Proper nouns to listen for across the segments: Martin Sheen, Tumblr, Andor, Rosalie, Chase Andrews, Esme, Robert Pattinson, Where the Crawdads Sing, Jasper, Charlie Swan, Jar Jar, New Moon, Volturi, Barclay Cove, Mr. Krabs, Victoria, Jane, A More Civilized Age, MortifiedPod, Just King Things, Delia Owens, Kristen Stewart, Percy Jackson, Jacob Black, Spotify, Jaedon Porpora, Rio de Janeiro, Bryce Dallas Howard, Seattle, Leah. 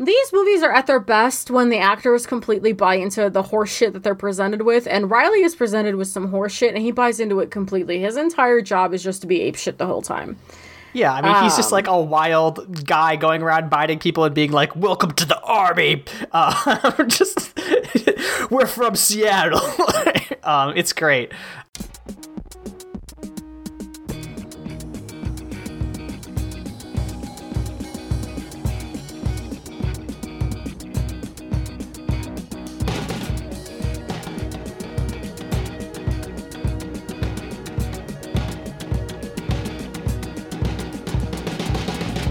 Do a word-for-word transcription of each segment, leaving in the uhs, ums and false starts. These movies are at their best when the actors completely buy into the horseshit that they're presented with, and Riley is presented with some horseshit, and he buys into it completely. His entire job is just to be apeshit the whole time. Yeah, I mean, um, he's just like a wild guy going around biting people and being like, welcome to the army! Uh, just, we're from Seattle. um, it's great.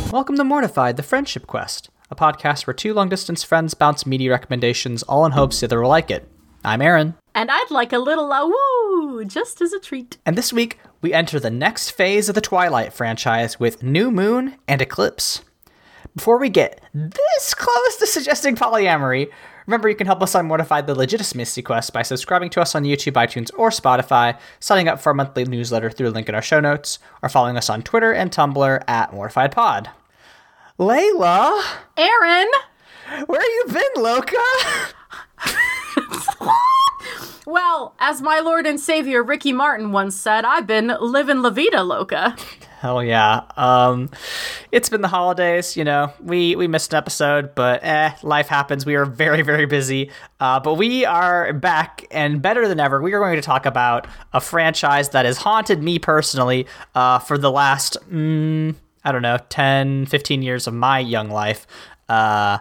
Welcome to Mortified The Friendship Quest, a podcast where two long-distance friends bounce media recommendations all in hopes the other will like it. I'm Aaron. And I'd like a little awoo, just as a treat. And this week, we enter the next phase of the Twilight franchise with New Moon and Eclipse. Before we get this close to suggesting polyamory, remember you can help us on Mortified The Legitimacy Quest by subscribing to us on YouTube, iTunes, or Spotify, signing up for our monthly newsletter through a link in our show notes, or following us on Twitter and Tumblr at MortifiedPod. Layla? Aaron? Where you been, Loca? Well, as my lord and savior Ricky Martin once said, I've been living La Vida Loca. Hell yeah. Um, it's been the holidays, you know. We, we missed an episode, but eh, life happens. We are very, very busy. Uh, but we are back, and better than ever, we are going to talk about a franchise that has haunted me personally uh, for the last... Mm, I don't know, ten, fifteen years of my young life. Uh,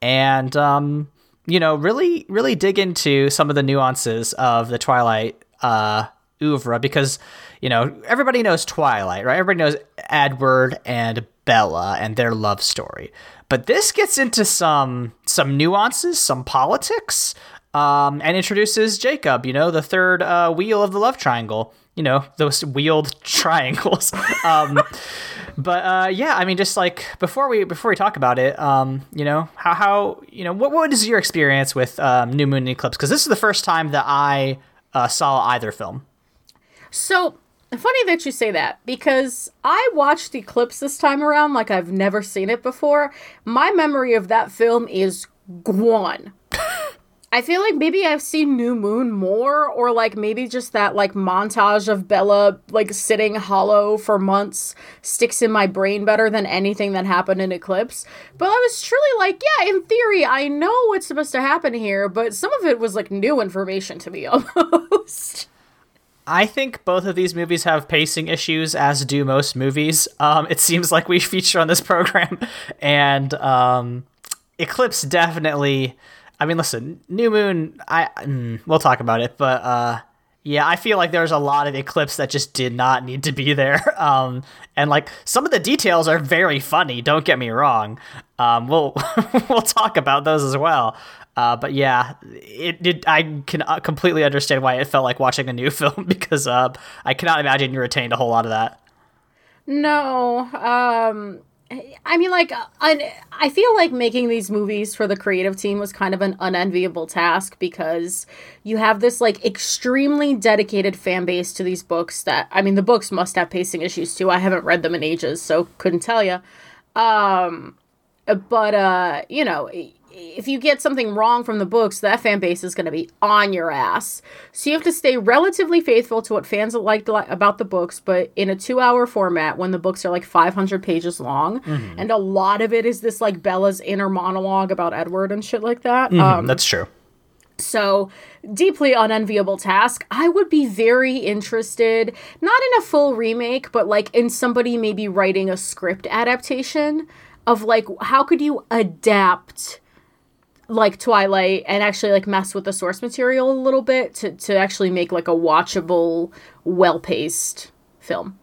and, um, you know, really, really dig into some of the nuances of the Twilight uh, oeuvre because, you know, everybody knows Twilight, right? Everybody knows Edward and Bella and their love story. But this gets into some some nuances, some politics, um, and introduces Jacob, you know, the third uh, wheel of the love triangle. You know, those wheeled triangles. Um, but uh, yeah, I mean, just like before we before we talk about it, um, you know, how, how you know, what, what is your experience with um, New Moon and Eclipse? Because this is the first time that I uh, saw either film. So funny that you say that, because I watched Eclipse this time around like I've never seen it before. My memory of that film is gone. I feel like maybe I've seen New Moon more, or like maybe just that like montage of Bella like sitting hollow for months sticks in my brain better than anything that happened in Eclipse. But I was truly like, yeah, in theory, I know what's supposed to happen here, but some of it was like new information to me almost. I think both of these movies have pacing issues, as do most movies. Um, it seems like we feature on this program. And um, Eclipse definitely... I mean, listen, New Moon, I mm, we'll talk about it, but uh, yeah, I feel like there's a lot of Eclipse that just did not need to be there. Um, and like some of the details are very funny, don't get me wrong. Um, we'll we'll talk about those as well. Uh, but yeah, it, it I can completely understand why it felt like watching a new film because uh, I cannot imagine you retained a whole lot of that. No, um... I mean, like, I, I feel like making these movies for the creative team was kind of an unenviable task because you have this, like, extremely dedicated fan base to these books that, I mean, the books must have pacing issues, too. I haven't read them in ages, so couldn't tell you. Um, but, uh, you know, if you get something wrong from the books, that fan base is going to be on your ass. So you have to stay relatively faithful to what fans liked about the books, but in a two-hour format when the books are like five hundred pages long, mm-hmm. and a lot of it is this like Bella's inner monologue about Edward and shit like that. Mm-hmm, um, that's true. So, deeply unenviable task. I would be very interested, not in a full remake, but like in somebody maybe writing a script adaptation of like, how could you adapt... like Twilight and actually like mess with the source material a little bit to, to actually make like a watchable, well-paced film.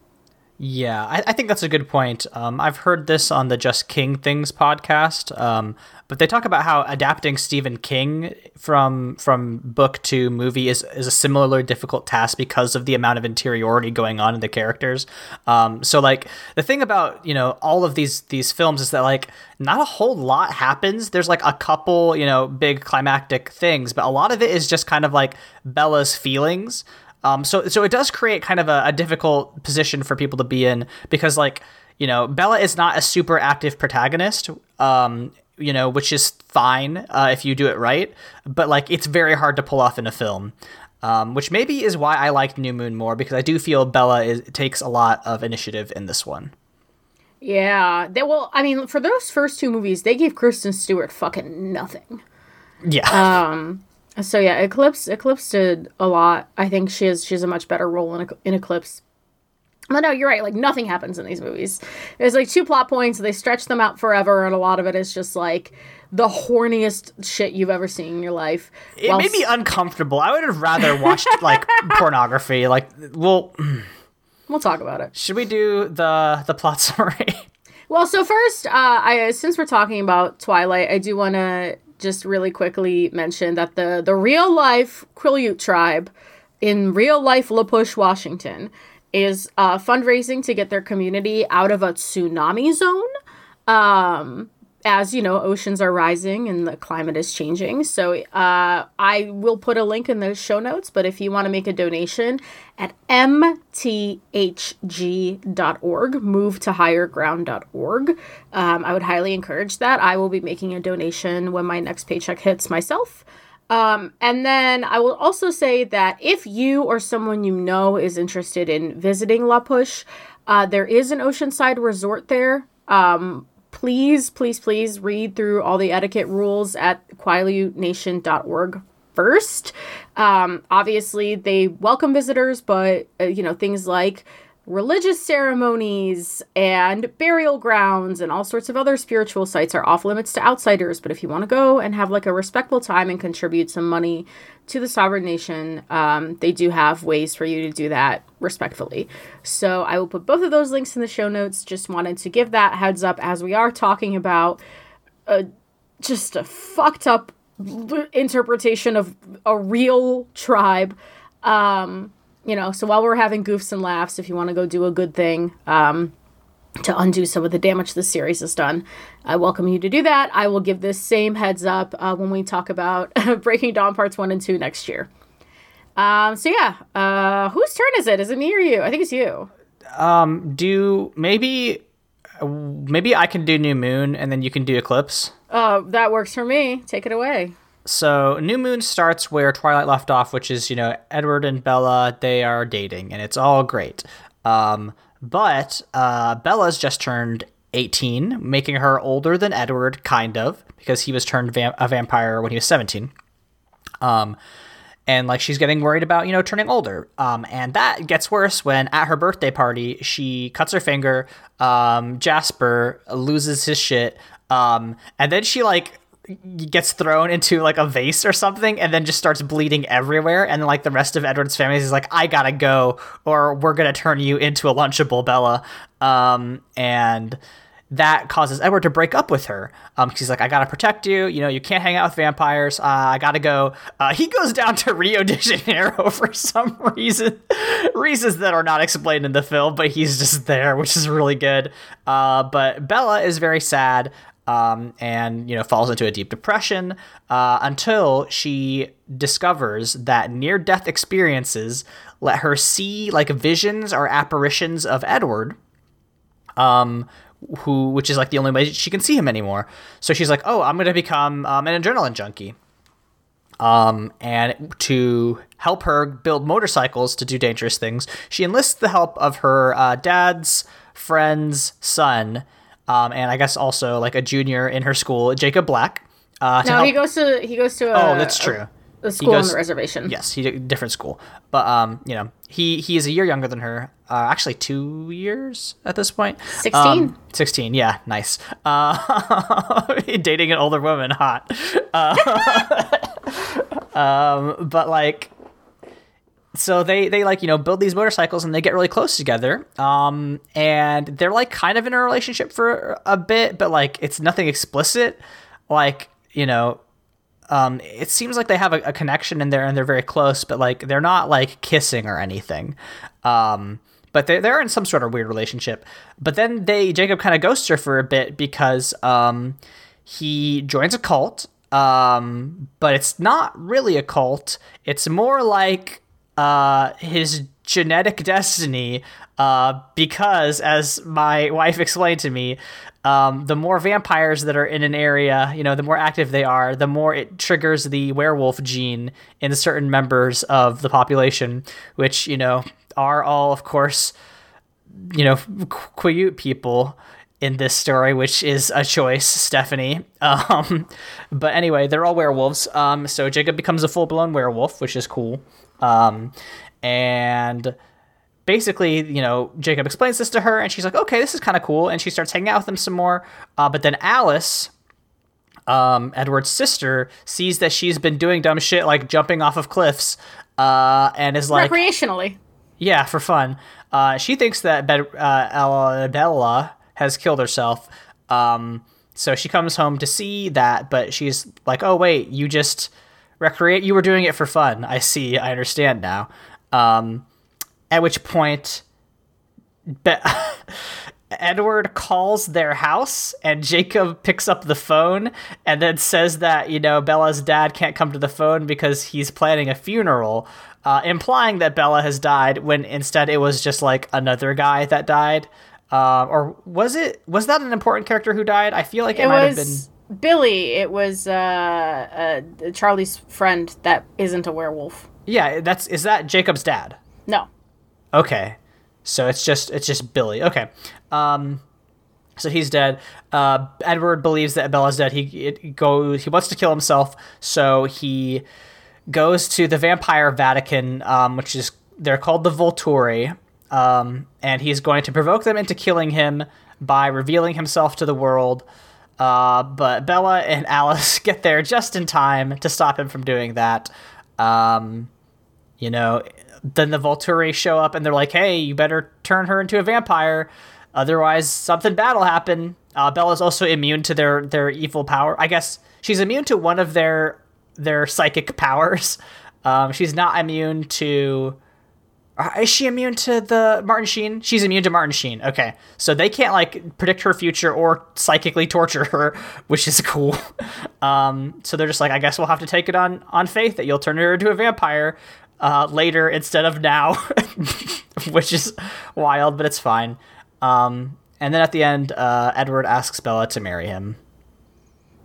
Yeah, I, I think that's a good point. Um, I've heard this on the Just King Things podcast, um, but they talk about how adapting Stephen King from from book to movie is, is a similarly difficult task because of the amount of interiority going on in the characters. Um, so like the thing about, you know, all of these these films is that like not a whole lot happens. There's like a couple, you know, big climactic things, but a lot of it is just kind of like Bella's feelings. Um, so so it does create kind of a, a difficult position for people to be in because like, you know, Bella is not a super active protagonist. Um, you know, which is fine uh, if you do it right. But like, it's very hard to pull off in a film, um, which maybe is why I liked New Moon more, because I do feel Bella is, takes a lot of initiative in this one. Yeah. They, well, I mean, for those first two movies, they gave Kristen Stewart fucking nothing. Yeah. Um. So yeah, Eclipse Eclipse did a lot. I think she has she has a much better role in in Eclipse. But no, you're right. Like, nothing happens in these movies. There's like two plot points. They stretch them out forever, and a lot of it is just like the horniest shit you've ever seen in your life. It While made me uncomfortable. I would have rather watched like pornography. Like, we'll we'll talk about it. Should we do the the plot summary? Well, so first, uh, I since we're talking about Twilight, I do want to just really quickly mention that the the real life Quileute tribe in real life La Push, Washington, is uh, fundraising to get their community out of a tsunami zone. Um, as you know, oceans are rising and the climate is changing. So uh, I will put a link in the show notes, but if you want to make a donation at m t h g dot org, move to higher ground dot org, um, I would highly encourage that. I will be making a donation when my next paycheck hits myself. Um, and then I will also say that if you or someone you know is interested in visiting La Push, uh, there is an oceanside resort there. Um, please, please, please read through all the etiquette rules at quileute nation dot org first. Um, obviously, they welcome visitors, but, uh, you know, things like religious ceremonies and burial grounds and all sorts of other spiritual sites are off limits to outsiders. But if you want to go and have like a respectful time and contribute some money to the sovereign nation, um, they do have ways for you to do that respectfully. So I will put both of those links in the show notes. Just wanted to give that heads up as we are talking about a, just a fucked up interpretation of a real tribe. Um, You know, so while we're having goofs and laughs, if you want to go do a good thing um, to undo some of the damage this series has done, I welcome you to do that. I will give this same heads up uh, when we talk about Breaking Dawn Parts one and two next year. Um, so yeah, uh, whose turn is it? Is it me or you? I think it's you. Um, do maybe maybe I can do New Moon and then you can do Eclipse. Uh, that works for me. Take it away. So New Moon starts where Twilight left off, which is, you know, Edward and Bella, they are dating, and it's all great. Um, but uh, Bella's just turned eighteen, making her older than Edward, kind of, because he was turned va- a vampire when he was seventeen. Um, and, like, she's getting worried about, you know, turning older. Um, and that gets worse when, at her birthday party, she cuts her finger, um, Jasper loses his shit, um, and then she, like... gets thrown into like a vase or something and then just starts bleeding everywhere, and then like the rest of Edward's family is like, I gotta go or we're gonna turn you into a Lunchable, Bella. Um and that causes Edward to break up with her. Um she's like, I gotta protect you, you know, you can't hang out with vampires, uh, I gotta go. Uh he goes down to Rio de Janeiro for some reason reasons that are not explained in the film, but he's just there, which is really good. Uh but Bella is very sad, Um, and, you know, falls into a deep depression uh, until she discovers that near-death experiences let her see, like, visions or apparitions of Edward, um, who which is, like, the only way she can see him anymore. So she's like, oh, I'm going to become um, an adrenaline junkie. Um, and to help her build motorcycles to do dangerous things, she enlists the help of her uh, dad's friend's son, Um, and I guess also like a junior in her school, Jacob Black. Uh, no, help... he goes to he goes to a, oh, that's true. A, a school goes, on the reservation. Yes, he different school, but um, you know, he he is a year younger than her. Uh, actually, two years at this point. Sixteen. Um, Sixteen. Yeah, nice. Uh, dating an older woman, hot. Uh, um, but like. So they, they like, you know, build these motorcycles and they get really close together. Um, and they're like kind of in a relationship for a bit, but like, it's nothing explicit. Like, you know, um, it seems like they have a, a connection in there and they're very close, but like, they're not like kissing or anything. Um, but they're, they're in some sort of weird relationship, but then they, Jacob kind of ghosts her for a bit because, um, he joins a cult. Um, but it's not really a cult. It's more like, Uh, his genetic destiny, uh, because, as my wife explained to me, um, the more vampires that are in an area, you know, the more active they are, the more it triggers the werewolf gene in certain members of the population, which, you know, are all, of course, you know, Quileute people in this story, which is a choice, Stephanie. Um, but anyway, they're all werewolves. Um, so Jacob becomes a full-blown werewolf, which is cool. Um, and basically, you know, Jacob explains this to her, and she's like, okay, this is kind of cool. And she starts hanging out with him some more. Uh, but then Alice, um, Edward's sister, sees that she's been doing dumb shit, like jumping off of cliffs, uh, and is like... recreationally. Yeah, for fun. Uh, she thinks that Be- uh, Bella has killed herself. Um, so she comes home to see that, but she's like, oh, wait, you just recreate, you were doing it for fun. I see, I understand now. Um, at which point, Be- Edward calls their house, and Jacob picks up the phone and then says that, you know, Bella's dad can't come to the phone because he's planning a funeral, uh, implying that Bella has died, when instead it was just like another guy that died. Uh, or was it, was that an important character who died? I feel like it, it might have been Billy. It was, uh, uh, Charlie's friend that isn't a werewolf. Yeah. That's, is that Jacob's dad? No. Okay. So it's just, it's just Billy. Okay. Um, so he's dead. Uh, Edward believes that Bella's dead. He it goes, he wants to kill himself. So he goes to the vampire Vatican, um, which is, they're called the Volturi. Um, and he's going to provoke them into killing him by revealing himself to the world. Uh, but Bella and Alice get there just in time to stop him from doing that. Um, you know, then the Volturi show up and they're like, hey, you better turn her into a vampire. Otherwise something bad will happen. Uh, Bella's also immune to their, their evil power. I guess she's immune to one of their, their psychic powers. Um, she's not immune to... Is she immune to the Martin Sheen? She's immune to Martin Sheen. Okay. So they can't like predict her future or psychically torture her, which is cool. Um, so they're just like, I guess we'll have to take it on, on faith that you'll turn her into a vampire uh, later instead of now, which is wild, but it's fine. Um, and then at the end, uh, Edward asks Bella to marry him.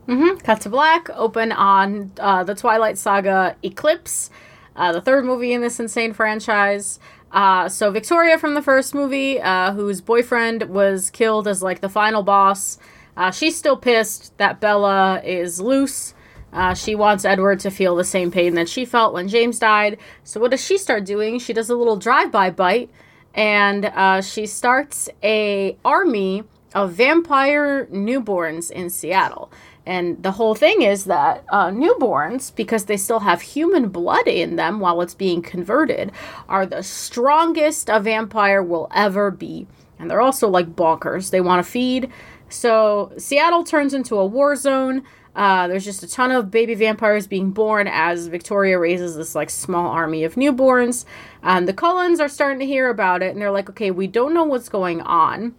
Mm-hmm. Cut to black, open on uh, the Twilight Saga Eclipse. Uh, the third movie in this insane franchise. Uh, so Victoria from the first movie, uh, whose boyfriend was killed as, like, the final boss. Uh, she's still pissed that Bella is loose. Uh, she wants Edward to feel the same pain that she felt when James died. So what does she start doing? She does a little drive-by bite, and uh, she starts a army of vampire newborns in Seattle. And the whole thing is that uh, newborns, because they still have human blood in them while it's being converted, are the strongest a vampire will ever be. And they're also like bonkers. They want to feed. So Seattle turns into a war zone. Uh, there's just a ton of baby vampires being born as Victoria raises this like small army of newborns. And the Cullens are starting to hear about it. And they're like, okay, we don't know what's going on.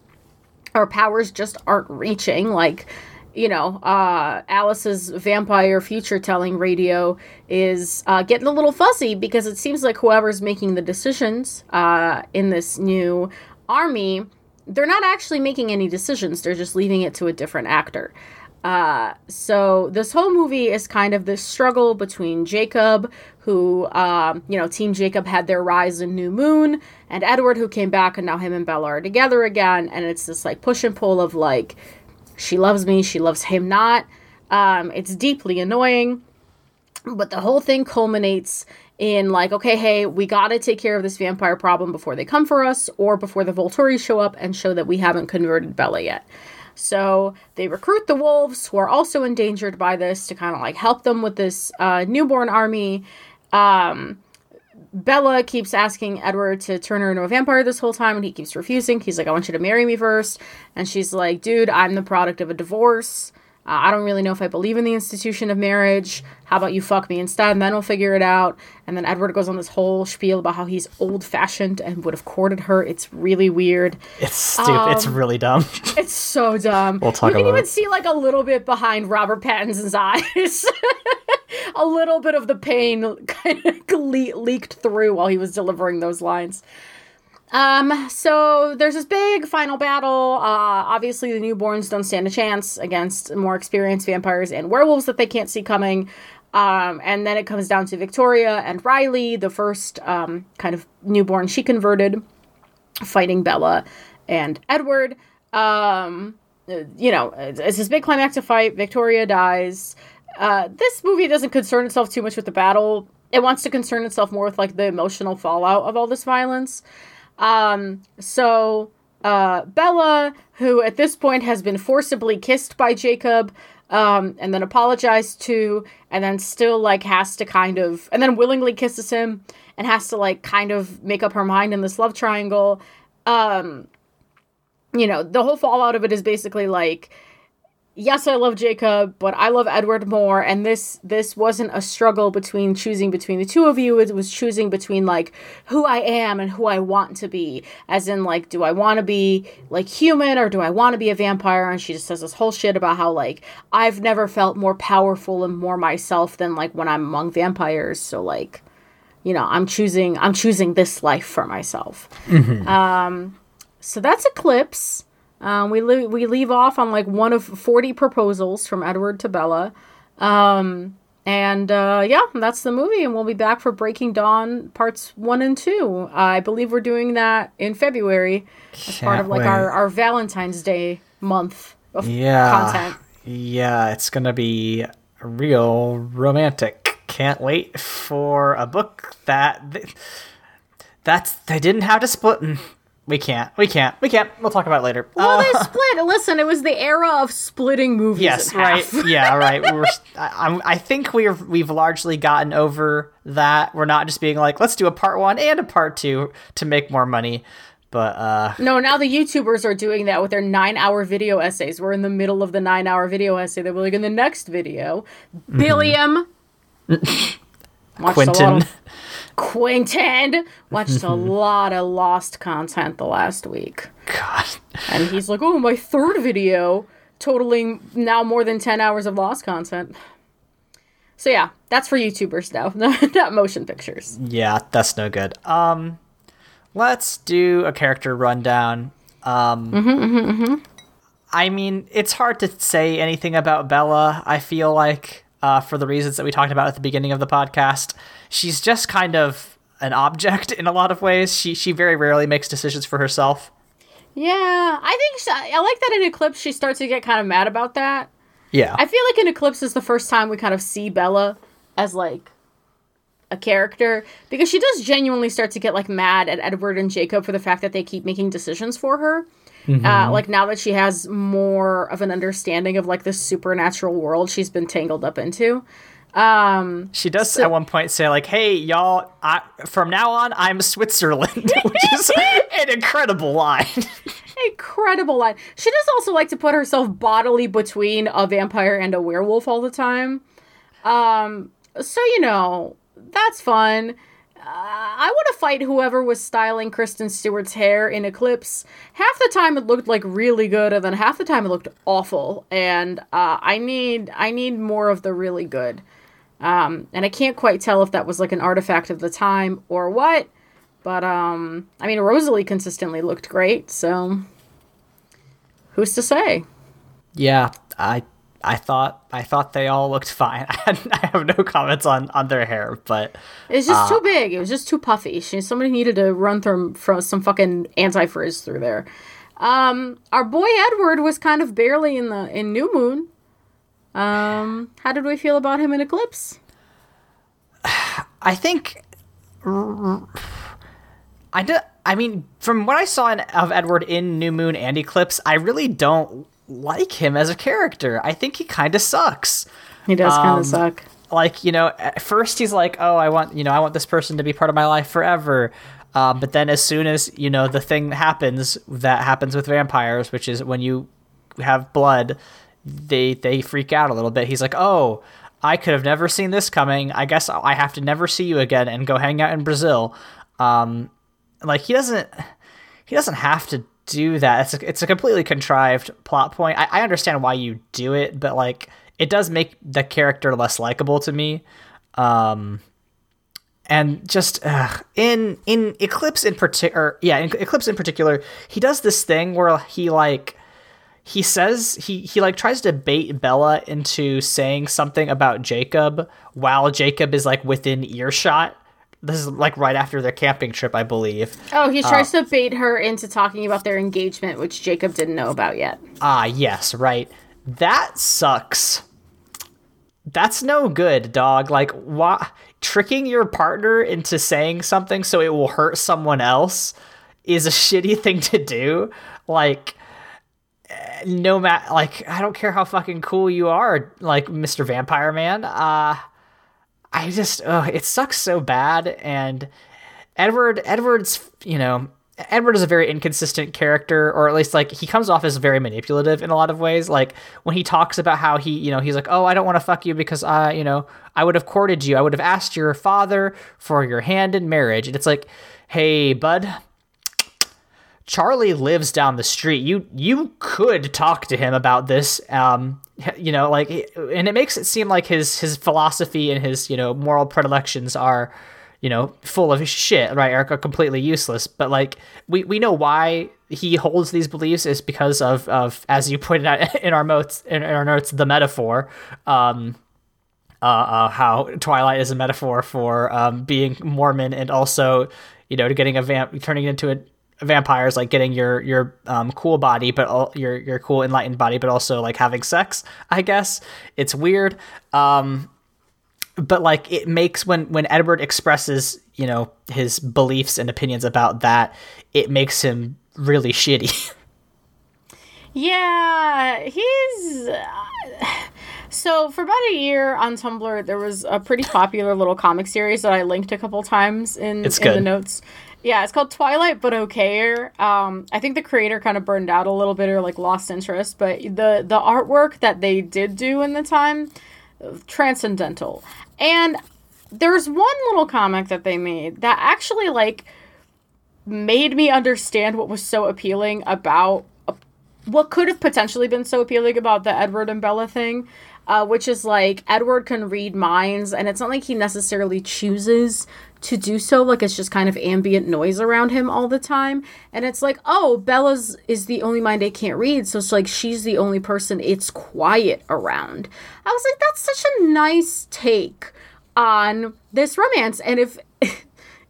Our powers just aren't reaching. Like... You know, uh, Alice's vampire future-telling radio is uh, getting a little fuzzy because it seems like whoever's making the decisions uh, in this new army, they're not actually making any decisions. They're just leaving it to a different actor. Uh, so this whole movie is kind of this struggle between Jacob, who, um, you know, Team Jacob had their rise in New Moon, and Edward, who came back, and now him and Bella are together again. And it's this, like, push and pull of, like... She loves me, she loves him not. Um, it's deeply annoying. But the whole thing culminates in like, okay, hey, we gotta take care of this vampire problem before they come for us or before the Volturi show up and show that we haven't converted Bella yet. So they recruit the wolves, who are also endangered by this, to kind of like help them with this uh, newborn army. Um... Bella keeps asking Edward to turn her into a vampire this whole time, and he keeps refusing. He's like, I want you to marry me first. And she's like, dude, I'm the product of a divorce. Uh, I don't really know if I believe in the institution of marriage. How about you fuck me instead, and then we'll figure it out. And then Edward goes on this whole spiel about how he's old-fashioned and would have courted her. It's really weird. It's stupid. Um, it's really dumb. It's so dumb. We'll talk about it. You can even see, like, a little bit behind Robert Pattinson's eyes. a little bit of the pain kind of le- leaked through while he was delivering those lines. Um, so there's this big final battle. Uh, obviously the newborns don't stand a chance against more experienced vampires and werewolves that they can't see coming. Um, and then it comes down to Victoria and Riley, the first, um, kind of newborn she converted, fighting Bella and Edward. Um, you know, it's, it's this big climactic fight. Victoria dies. Uh, this movie doesn't concern itself too much with the battle. It wants to concern itself more with, like, the emotional fallout of all this violence. Um, so, uh, Bella, who at this point has been forcibly kissed by Jacob, um, and then apologized to, and then still, like, has to kind of, and then willingly kisses him, and has to, like, kind of make up her mind in this love triangle. Um, you know, the whole fallout of it is basically, like, yes, I love Jacob, but I love Edward more, and this this wasn't a struggle between choosing between the two of you. It was choosing between, like, who I am and who I want to be. As in, like, do I want to be, like, human, or do I want to be a vampire? And she just says this whole shit about how, like, I've never felt more powerful and more myself than, like, when I'm among vampires. So, like, you know, I'm choosing I'm choosing this life for myself. Mm-hmm. Um, so that's Eclipse. Um, we, li- we leave off on, like, one of forty proposals from Edward to Bella. Um, and, uh, yeah, that's the movie. And we'll be back for Breaking Dawn parts one and two. Uh, I believe we're doing that in February as Can't part of, like, wait. our, our Valentine's Day month of yeah. content. Yeah, it's going to be real romantic. Can't wait for a book that... Th- that's... They didn't have to split... We can't. We can't. We can't. We'll talk about it later. Well, uh, they split. Listen, it was the era of splitting movies. Yes, right. Yeah, right. We're, I, I think we've we've largely gotten over that. We're not just being like, let's do a part one and a part two to make more money. But uh, no, now the YouTubers are doing that with their nine-hour video essays. We're in the middle of the nine-hour video essay. They're like, in the next video, mm-hmm. Billiam, Quentin. Quentin watched a lot of Lost content the last week. God. And he's like, oh, my third video totaling now more than ten hours of Lost content. So yeah, that's for YouTubers now, not motion pictures. Yeah, that's no good. Um, let's do a character rundown. Um, mm-hmm, mm-hmm, mm-hmm. I mean, it's hard to say anything about Bella, I feel like, uh, for the reasons that we talked about at the beginning of the podcast. She's just kind of an object in a lot of ways. She she very rarely makes decisions for herself. Yeah, I think she, I like that in Eclipse she starts to get kind of mad about that. Yeah. I feel like in Eclipse is the first time we kind of see Bella as, like, a character. Because she does genuinely start to get, like, mad at Edward and Jacob for the fact that they keep making decisions for her. Mm-hmm. Uh, like, now that she has more of an understanding of, like, this supernatural world she's been tangled up into. Um, she does so, at one point say, like, hey, y'all, I, from now on, I'm Switzerland, which is an incredible line. Incredible line. She does also like to put herself bodily between a vampire and a werewolf all the time. Um, so, you know, that's fun. Uh, I want to fight whoever was styling Kristen Stewart's hair in Eclipse. Half the time it looked, like, really good, and then half the time it looked awful. And uh, I need I need more of the really good. Um, and I can't quite tell if that was, like, an artifact of the time or what, but, um, I mean, Rosalie consistently looked great, so who's to say? Yeah, I, I thought, I thought they all looked fine. I, I have no comments on, on their hair, but it's just uh, too big. It was just too puffy. She, somebody needed to run through from some fucking anti-frizz through there. Um, our boy Edward was kind of barely in the, in New Moon. Um, how did we feel about him in Eclipse? I think, I do, I mean, from what I saw in, of Edward in New Moon and Eclipse, I really don't like him as a character. I think he kind of sucks. He does um, kind of suck. Like, you know, at first he's like, oh, I want, you know, I want this person to be part of my life forever. Um, but then as soon as, you know, the thing happens that happens with vampires, which is when you have blood, they they freak out a little bit. He's like, oh, I could have never seen this coming. I guess I have to never see you again and go hang out in Brazil. Um, like, he doesn't he doesn't have to do that. It's a, it's a completely contrived plot point. I, I understand why you do it, but, like, it does make the character less likable to me. Um, and just uh, in in Eclipse in particular, yeah, in Eclipse in particular, he does this thing where he like he says he he like tries to bait Bella into saying something about Jacob while Jacob is like within earshot. This is like right after their camping trip, I believe. Oh, he tries uh, to bait her into talking about their engagement, which Jacob didn't know about yet. Ah, yes, right. That sucks. That's no good, dog. Like, why tricking your partner into saying something so it will hurt someone else is a shitty thing to do. Like, no matter, like, I don't care how fucking cool you are, like Mister Vampire Man. Uh, I just, oh, it sucks so bad. And Edward, Edward's, you know, Edward is a very inconsistent character, or at least like he comes off as very manipulative in a lot of ways. Like when he talks about how he, you know, he's like, oh, I don't want to fuck you because I, uh, you know, I would have courted you. I would have asked your father for your hand in marriage. And it's like, hey, bud, Charlie lives down the street. You, you could talk to him about this. Um, you know, like, and it makes it seem like his, his philosophy and his, you know, moral predilections are, you know, full of shit, right? Are completely useless. But like, we, we know why he holds these beliefs is because of, of, as you pointed out in our notes, in our notes, the metaphor, um, uh, uh how Twilight is a metaphor for, um, being Mormon, and also, you know, to getting a vamp, turning into a, vampires, like getting your your um cool body, but all your your cool enlightened body, but also like having sex. I guess it's weird, um but like it makes when when Edward expresses, you know, his beliefs and opinions about that, it makes him really shitty. Yeah, he's uh... So for about a year on Tumblr, there was a pretty popular little comic series that I linked a couple times in, in the notes. Yeah, it's called Twilight, but okayer. Um, I think the creator kind of burned out a little bit or like lost interest, but the, the artwork that they did do in the time, transcendental. And there's one little comic that they made that actually like made me understand what was so appealing about uh, what could have potentially been so appealing about the Edward and Bella thing. Uh, which is like Edward can read minds, and it's not like he necessarily chooses to do so. Like it's just kind of ambient noise around him all the time. And it's like, oh, Bella's is the only mind I can't read. So it's like she's the only person it's quiet around. I was like, that's such a nice take on this romance. And if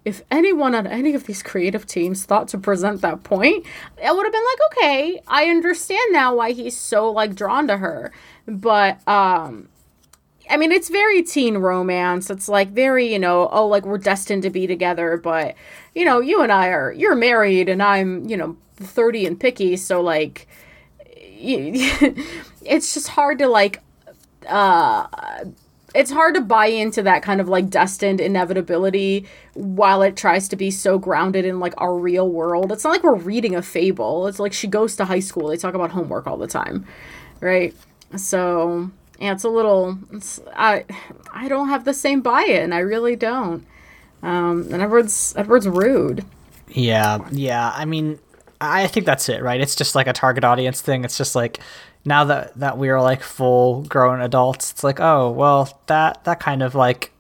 if anyone on any of these creative teams thought to present that point, I would have been like, okay, I understand now why he's so like drawn to her. But, um, I mean, it's very teen romance. It's like very, you know, oh, like we're destined to be together, but, you know, you and I are, you're married and I'm, you know, thirty and picky. So like, it's just hard to like, uh, it's hard to buy into that kind of like destined inevitability while it tries to be so grounded in like our real world. It's not like we're reading a fable. It's like she goes to high school. They talk about homework all the time. Right. So, yeah, it's a little, it's, I I don't have the same buy-in. I really don't. Um, and Edward's, Edward's rude. Yeah, yeah. I mean, I think that's it, right? It's just like a target audience thing. It's just like, now that, that we are like full grown adults, it's like, oh, well, that, that kind of like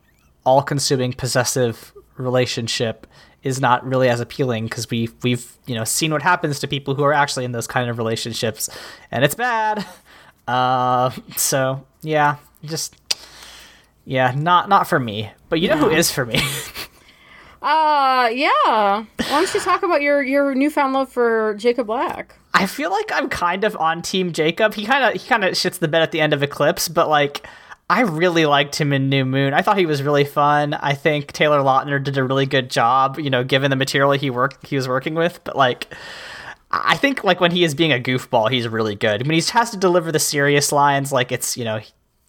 all-consuming possessive relationship is not really as appealing because we, we've, you know, seen what happens to people who are actually in those kind of relationships, and it's bad. Uh, so yeah, just, yeah, not, not for me, but you yeah. know who is for me? uh, yeah. Why don't you talk about your, your newfound love for Jacob Black? I feel like I'm kind of on team Jacob. He kind of, he kind of shits the bed at the end of Eclipse, but like, I really liked him in New Moon. I thought he was really fun. I think Taylor Lautner did a really good job, you know, given the material he worked, he was working with, but like, I think, like, when he is being a goofball, he's really good. When I mean, he has to deliver the serious lines, like, it's, you know,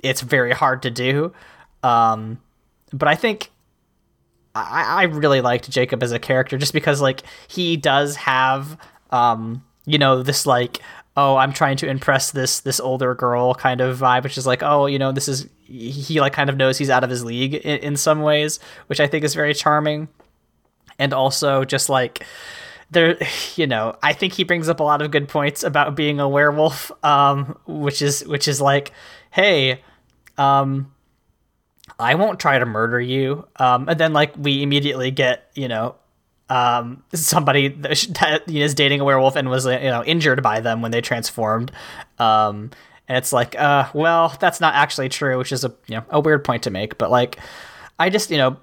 it's very hard to do. Um, but I think I, I really liked Jacob as a character just because, like, he does have, um, you know, this, like, oh, I'm trying to impress this this older girl kind of vibe, which is like, oh, you know, this is, he, like, kind of knows he's out of his league in, in some ways, which I think is very charming. And also just, like... There, you know, I think he brings up a lot of good points about being a werewolf, um, which is which is like, hey, um, I won't try to murder you. Um, and then, like, we immediately get, you know, um, somebody that is dating a werewolf and was, you know, injured by them when they transformed. Um, and it's like, uh, well, that's not actually true, which is a, you know, a weird point to make. But, like, I just, you know,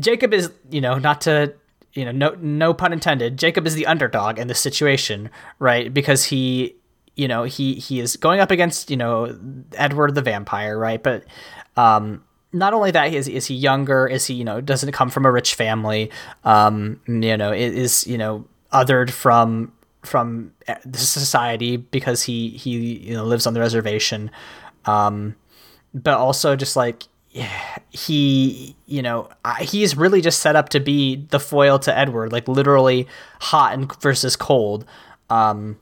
Jacob is, you know, not to, you know, no, no pun intended. Jacob is the underdog in this situation, right? Because he, you know, he, he is going up against, you know, Edward the vampire, right? But, um, not only that, is is he younger? Is he, you know, doesn't come from a rich family? Um, you know, is, you know, othered from from the society because he he you know lives on the reservation. Um, but also just like he, you know, he's really just set up to be the foil to Edward, like literally hot and versus cold. Um,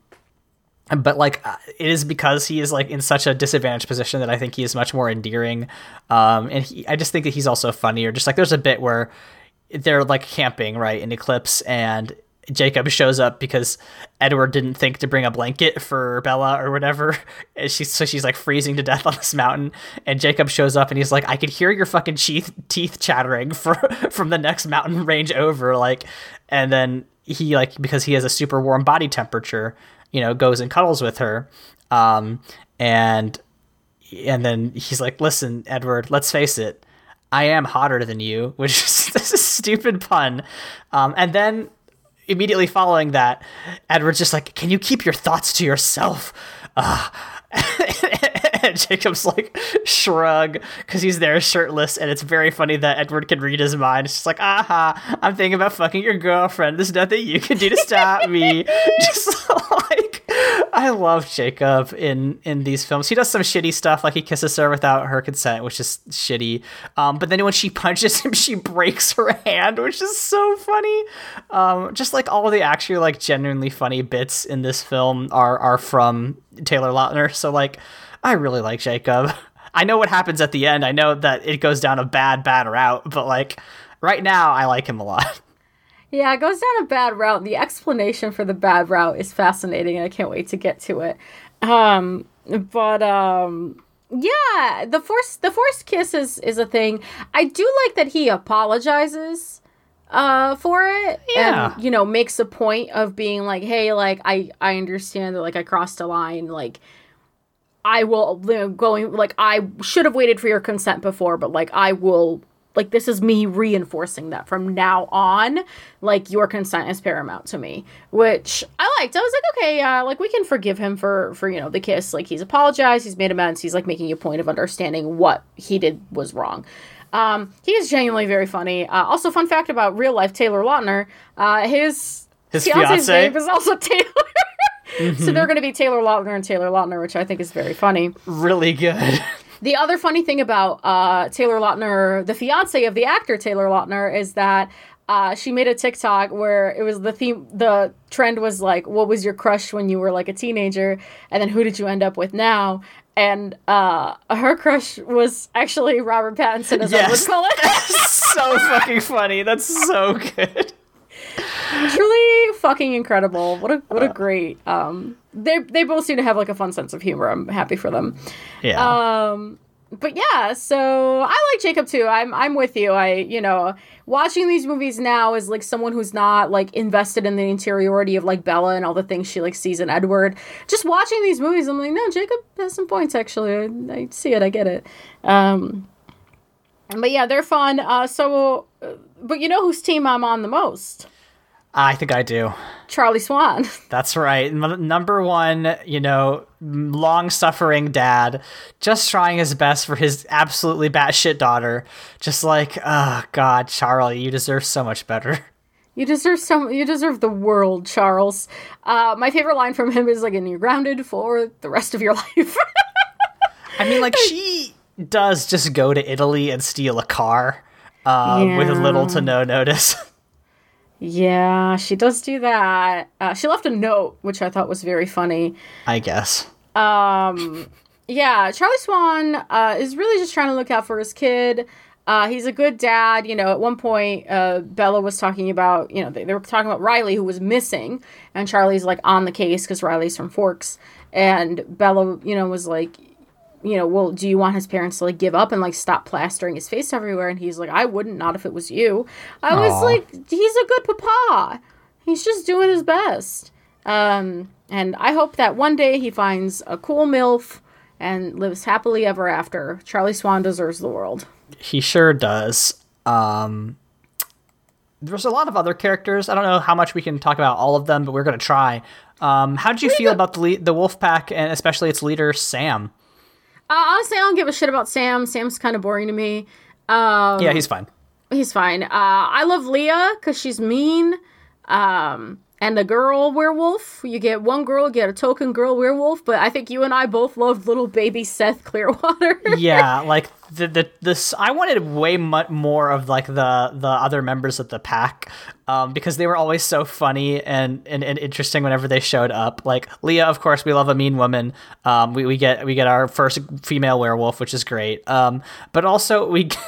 But, like, it is because he is, like, in such a disadvantaged position that I think he is much more endearing. Um, and he, I just think that he's also funnier. Just, like, there's a bit where they're, like, camping, right, in Eclipse, and Jacob shows up because Edward didn't think to bring a blanket for Bella or whatever. And she's, so she's, like, freezing to death on this mountain. And Jacob shows up, and he's like, I could hear your fucking teeth, teeth chattering for, from the next mountain range over, like. And then he, like, because he has a super warm body temperature, you know, goes and cuddles with her. Um, and, and then he's like, listen, Edward, let's face it. I am hotter than you, which is this is a stupid pun. Um, and then immediately following that, Edward's just like, can you keep your thoughts to yourself? Uh, and Jacob's like, shrug, because he's there shirtless, and it's very funny that Edward can read his mind. It's just like, aha, I'm thinking about fucking your girlfriend. There's nothing you can do to stop me. Just like, I love Jacob in in these films. He does some shitty stuff, like he kisses her without her consent, which is shitty. Um, but then when she punches him, she breaks her hand, which is so funny. Um, just like all of the actually like genuinely funny bits in this film are are from Taylor Lautner. So like, I really like Jacob. I know what happens at the end. I know that it goes down a bad, bad route, but like right now I like him a lot. Yeah, it goes down a bad route. The explanation for the bad route is fascinating, and I can't wait to get to it. Um, but um, yeah, the forced the forced kiss is, is a thing. I do like that he apologizes uh for it, yeah. And you know, makes a point of being like, hey, like I, I understand that like I crossed a line, like I will, you know, going, like, I should have waited for your consent before, but, like, I will, like, this is me reinforcing that from now on, like, your consent is paramount to me, which I liked. I was like, okay, uh, like, we can forgive him for, for, you know, the kiss. Like, he's apologized, he's made amends, he's, like, making a point of understanding what he did was wrong. Um, he is genuinely very funny. Uh, also, fun fact about real-life Taylor Lautner, uh, his, his fiance's name is also Taylor. Mm-hmm. So they're going to be Taylor Lautner and Taylor Lautner, which I think is very funny. Really good. The other funny thing about uh, Taylor Lautner, the fiance of the actor Taylor Lautner, is that uh, she made a TikTok where it was the theme, the trend was like, what was your crush when you were like a teenager? And then who did you end up with now? And uh, her crush was actually Robert Pattinson, as yes. I would call it. That's so fucking funny. That's so good. Truly fucking incredible. What a what a great um they they both seem to have like a fun sense of humor. I'm happy for them. Yeah. Um but yeah, so I like Jacob too. I'm I'm with you. I you know, watching these movies now as like someone who's not like invested in the interiority of like Bella and all the things she like sees in Edward. Just watching these movies, I'm like, no, Jacob has some points actually. I, I see it, I get it. Um but yeah, they're fun. Uh so but you know whose team I'm on the most? I think I do. Charlie Swan. That's right. M- number one, you know, long-suffering dad, just trying his best for his absolutely batshit daughter. Just like, oh, God, Charlie, you deserve so much better. You deserve some. You deserve the world, Charles. Uh, my favorite line from him is like, and you're grounded for the rest of your life. I mean, like, she does just go to Italy and steal a car uh, yeah. with little to no notice. Yeah, she does do that. Uh, she left a note, which I thought was very funny. I guess. Um, yeah, Charlie Swan uh, is really just trying to look out for his kid. Uh, he's a good dad. You know, at one point, uh, Bella was talking about, you know, they, they were talking about Riley, who was missing. And Charlie's, like, on the case because Riley's from Forks. And Bella, you know, was like, you know, well, do you want his parents to, like, give up and, like, stop plastering his face everywhere? And he's like, I wouldn't, not if it was you. I Aww. was like, he's a good papa. He's just doing his best. Um, and I hope that one day he finds a cool MILF and lives happily ever after. Charlie Swan deserves the world. He sure does. Um, there's a lot of other characters. I don't know how much we can talk about all of them, but we're going to try. Um, how did you feel about the, le- the wolf pack and especially its leader, Sam? Uh, honestly, I don't give a shit about Sam. Sam's kind of boring to me. Um, yeah, he's fine. He's fine. Uh, I love Leah because she's mean. Um, and the girl werewolf. You get one girl, you get a token girl werewolf. But I think you and I both loved little baby Seth Clearwater. Yeah, like the the this. I wanted way much more of like the the other members of the pack, um, because they were always so funny and, and and interesting whenever they showed up. Like Leah, of course, we love a mean woman. Um, we we get we get our first female werewolf, which is great. Um, but also we. Get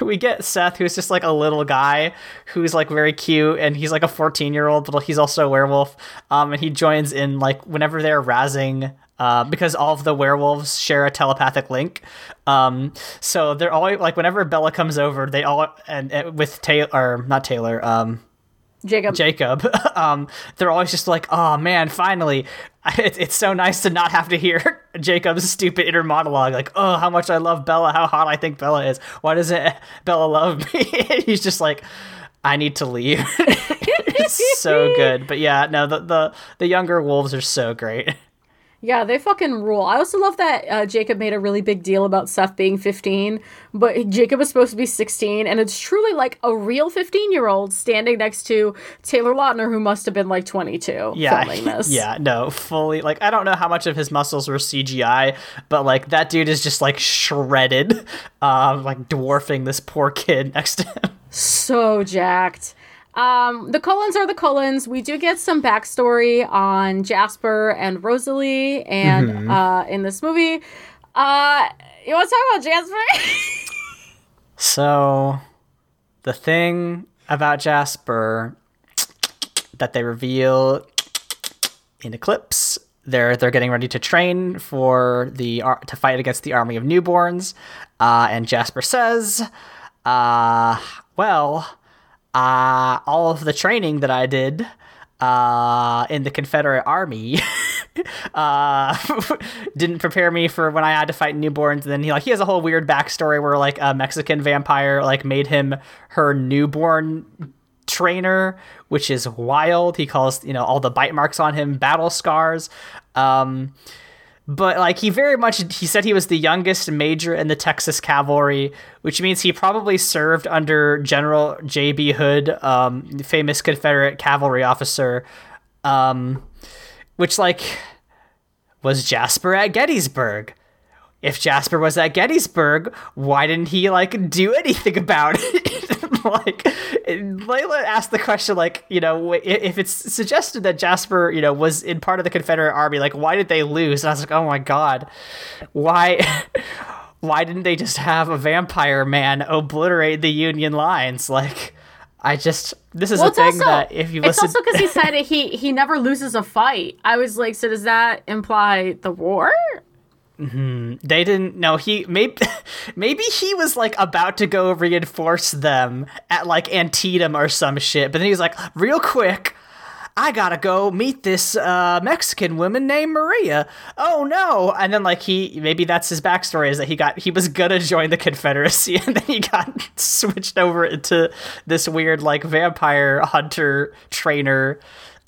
we get Seth, who's just like a little guy who's like very cute, and he's like a fourteen year old, but he's also a werewolf, um and he joins in like whenever they're razzing, uh because all of the werewolves share a telepathic link, um so they're always like whenever Bella comes over, they all and, and with Taylor or not Taylor um Jacob. Jacob. Um, they're always just like, oh man, finally. It, it's so nice to not have to hear Jacob's stupid inner monologue. Like, oh, how much I love Bella. How hot I think Bella is. Why doesn't Bella love me? He's just like, I need to leave. It's so good. But yeah, no, the, the, the younger wolves are so great. Yeah, they fucking rule. I also love that uh, Jacob made a really big deal about Seth being fifteen, but Jacob is supposed to be sixteen, and it's truly like a real fifteen-year-old standing next to Taylor Lautner, who must have been like twenty-two. Yeah, filming this. Yeah, no, fully. Like, I don't know how much of his muscles were C G I, but like that dude is just like shredded, um, like dwarfing this poor kid next to him. So jacked. Um, the Cullens are the Cullens. We do get some backstory on Jasper and Rosalie and mm-hmm. uh, in this movie. Uh, you want to talk about Jasper? So, the thing about Jasper that they reveal in Eclipse, they're they're getting ready to train for the to fight against the army of newborns, uh, and Jasper says, uh, well. Uh, all of the training that I did uh, in the Confederate Army uh, didn't prepare me for when I had to fight newborns. And then he like he has a whole weird backstory where like a Mexican vampire like made him her newborn trainer, which is wild. He calls, you know, all the bite marks on him battle scars. Um, but like he very much he said he was the youngest major in the Texas Cavalry, which means he probably served under General J B Hood, um the famous Confederate cavalry officer, um which like was Jasper at Gettysburg. If Jasper was at Gettysburg, why didn't he like do anything about it? Like, Layla asked the question, like, you know, if it's suggested that Jasper, you know, was in part of the Confederate Army, like, why did they lose? And I was like, oh my God, why, why didn't they just have a vampire man obliterate the Union lines? Like, I just, this is well, a thing also, that if you listen... It's also because he said he, he never loses a fight. I was like, so does that imply the war? Mm-hmm. They didn't know he maybe maybe he was like about to go reinforce them at like Antietam or some shit, but then he was like, real quick, I gotta go meet this uh Mexican woman named Maria. Oh no. And then like he maybe that's his backstory, is that he got he was gonna join the Confederacy and then he got switched over into this weird like vampire hunter trainer.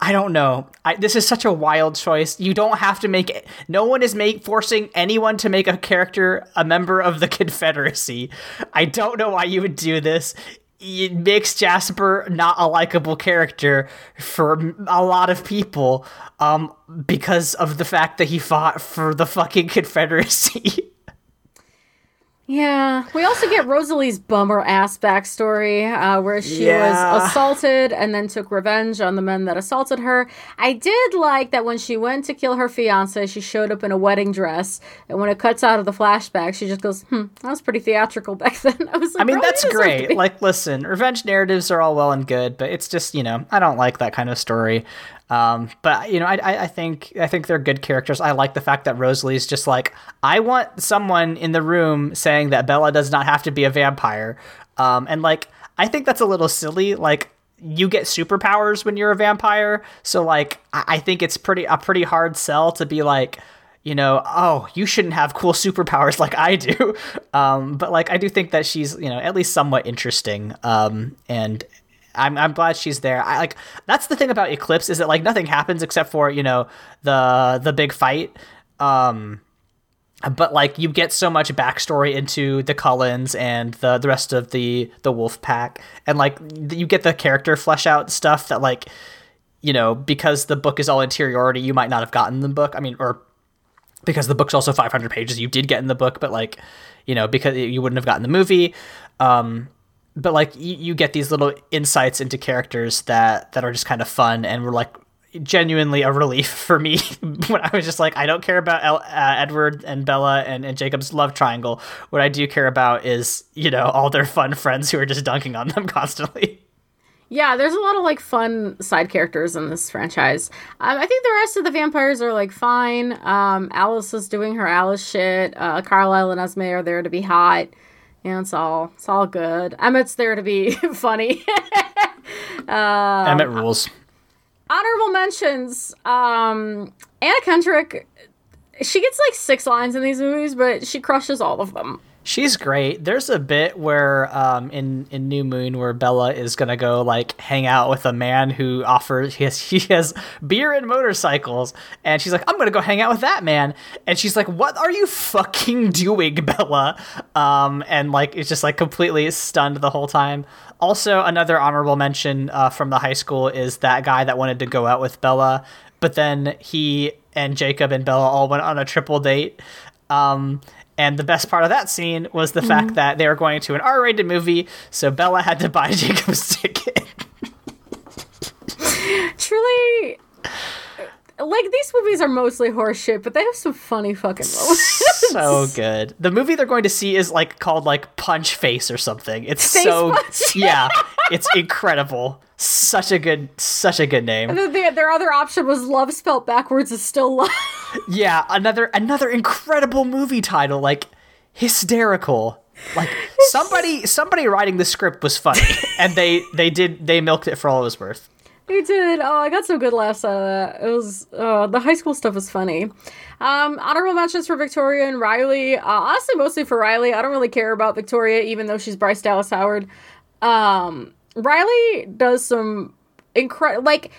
I don't know. I, this is such a wild choice. You don't have to make it. No one is make, forcing anyone to make a character a member of the Confederacy. I don't know why you would do this. It makes Jasper not a likable character for a lot of people, um, because of the fact that he fought for the fucking Confederacy. Yeah. We also get Rosalie's bummer-ass backstory, uh, where she yeah. was assaulted and then took revenge on the men that assaulted her. I did like that when she went to kill her fiancé, she showed up in a wedding dress, and when it cuts out of the flashback, she just goes, hmm, that was pretty theatrical back then. I was like, I mean, that's great. Like, listen, revenge narratives are all well and good, but it's just, you know, I don't like that kind of story. Um, but you know, I, I think I think they're good characters. I like the fact that Rosalie's just like, I want someone in the room saying that Bella does not have to be a vampire. Um, and like, I think that's a little silly. Like, you get superpowers when you're a vampire, so like, I, I think it's pretty a pretty hard sell to be like, you know, oh, you shouldn't have cool superpowers like I do. Um, but like, I do think that she's, you know, at least somewhat interesting. Um, and I'm I'm glad she's there. I like that's the thing about Eclipse, is that like nothing happens except for, you know, the the big fight. Um, but like you get so much backstory into the Cullens and the, the rest of the the wolf pack, and like you get the character flesh out stuff that, like, you know, because the book is all interiority, you might not have gotten the book. I mean, or because the book's also five hundred pages, you did get in the book, but like, you know, because you wouldn't have gotten the movie. Um, but like you, you get these little insights into characters that, that are just kind of fun. And were like genuinely a relief for me when I was just like, I don't care about El, uh, Edward and Bella and, and Jacob's love triangle. What I do care about is, you know, all their fun friends who are just dunking on them constantly. Yeah, there's a lot of, like, fun side characters in this franchise. Um, I think the rest of the vampires are, like, fine. Um, Alice is doing her Alice shit. Uh, Carlisle and Esme are there to be hot. You know, it's all, it's all good. Emmett's there to be funny. um, Emmett rules. Honorable mentions. Um, Anna Kendrick, she gets, like, six lines in these movies, but she crushes all of them. She's great. There's a bit where um, in, in New Moon where Bella is going to go, like, hang out with a man who offers, he has, he has beer and motorcycles. And she's like, I'm going to go hang out with that man. And she's like, what are you fucking doing, Bella? Um, and, like, it's just, like, completely stunned the whole time. Also, another honorable mention uh, from the high school is that guy that wanted to go out with Bella. But then he and Jacob and Bella all went on a triple date. Um... And the best part of that scene was the mm-hmm. fact that they were going to an R-rated movie, so Bella had to buy Jacob's ticket. Truly, like, these movies are mostly horseshit, but they have some funny fucking moments. So good. The movie they're going to see is, like, called, like, Punch Face or something. It's Face so... Punch. Yeah. It's incredible. Such a good, such a good name. And then the, their other option was Love Spelled Backwards Is Still Love. Yeah, another another incredible movie title, like, hysterical. Like, somebody somebody writing the script was funny, and they they did they milked it for all it was worth. They did. Oh, I got some good laughs out of that. It was uh, the high school stuff was funny. Um, honorable mentions for Victoria and Riley. Uh, honestly, mostly for Riley. I don't really care about Victoria, even though she's Bryce Dallas Howard. Um, Riley does some incredible, like,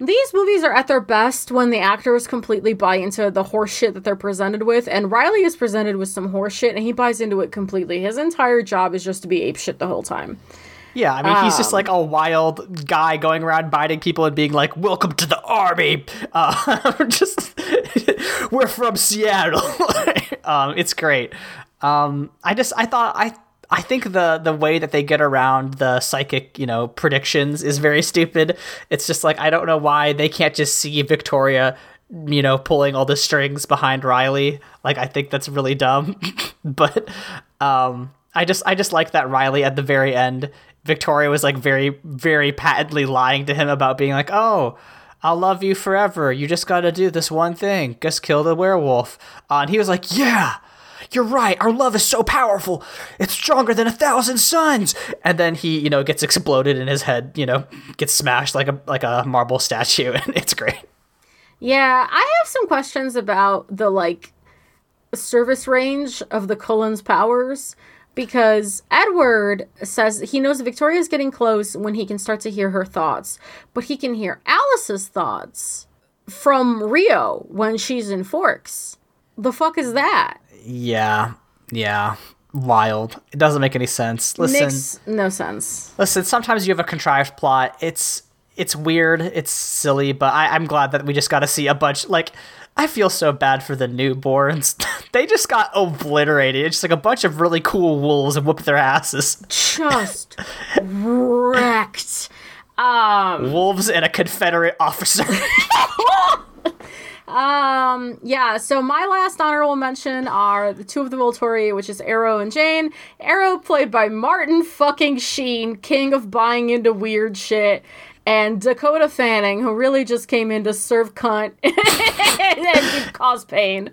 these movies are at their best when the actors completely buy into the horse shit that they're presented with, and Riley is presented with some horse shit, and he buys into it completely. His entire job is just to be apeshit the whole time. Yeah, I mean, um, he's just, like, a wild guy going around biting people and being like, welcome to the army! Uh, just, we're from Seattle! um, it's great. Um, I just, I thought, I I think the the way that they get around the psychic, you know, predictions is very stupid. It's just like, I don't know why they can't just see Victoria, you know, pulling all the strings behind Riley. Like, I think that's really dumb. But um, I just I just like that Riley at the very end, Victoria was like very, very patently lying to him about being like, oh, I'll love you forever. You just got to do this one thing. Just kill the werewolf. Uh, and he was like, yeah. You're right. Our love is so powerful. It's stronger than a thousand suns. And then he, you know, gets exploded and his head, you know, gets smashed like a like a marble statue. And it's great. Yeah, I have some questions about the, like, service range of the Cullens' powers. Because Edward says he knows Victoria's getting close when he can start to hear her thoughts. But he can hear Alice's thoughts from Rio when she's in Forks. The fuck is that? Yeah, yeah, wild. It doesn't make any sense. Listen, Makes no sense. Listen, sometimes you have a contrived plot. It's it's weird. It's silly, but I, I'm glad that we just got to see a bunch. Like, I feel so bad for the newborns. They just got obliterated. It's just like a bunch of really cool wolves and whooped their asses. Just wrecked. Um, wolves and a Confederate officer. Um, yeah, so my last honorable mention are the two of the Volturi, which is Aro and Jane. Aro played by Martin fucking Sheen, king of buying into weird shit. and Dakota Fanning, who really just came in to serve cunt and cause pain.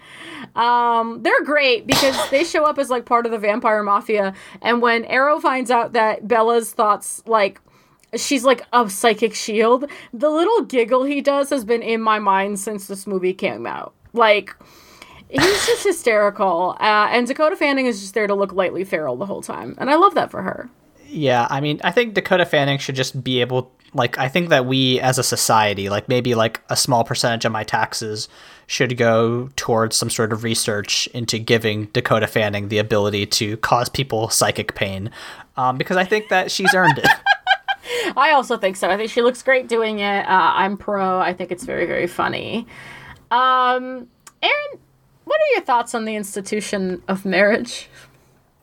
Um, they're great because they show up as like part of the vampire mafia. And when Aro finds out that Bella's thoughts, like, she's like a psychic shield, the little giggle he does has been in my mind since this movie came out. Like, he's just hysterical. Uh, and Dakota Fanning is just there to look lightly feral the whole time. And I love that for her. Yeah, I mean, I think Dakota Fanning should just be able, like, I think that we as a society, like maybe like a small percentage of my taxes should go towards some sort of research into giving Dakota Fanning the ability to cause people psychic pain, um, because I think that she's earned it. I also think so. I think she looks great doing it. Uh, I'm pro. I think it's very, very funny. Um, Aaron, what are your thoughts on the institution of marriage?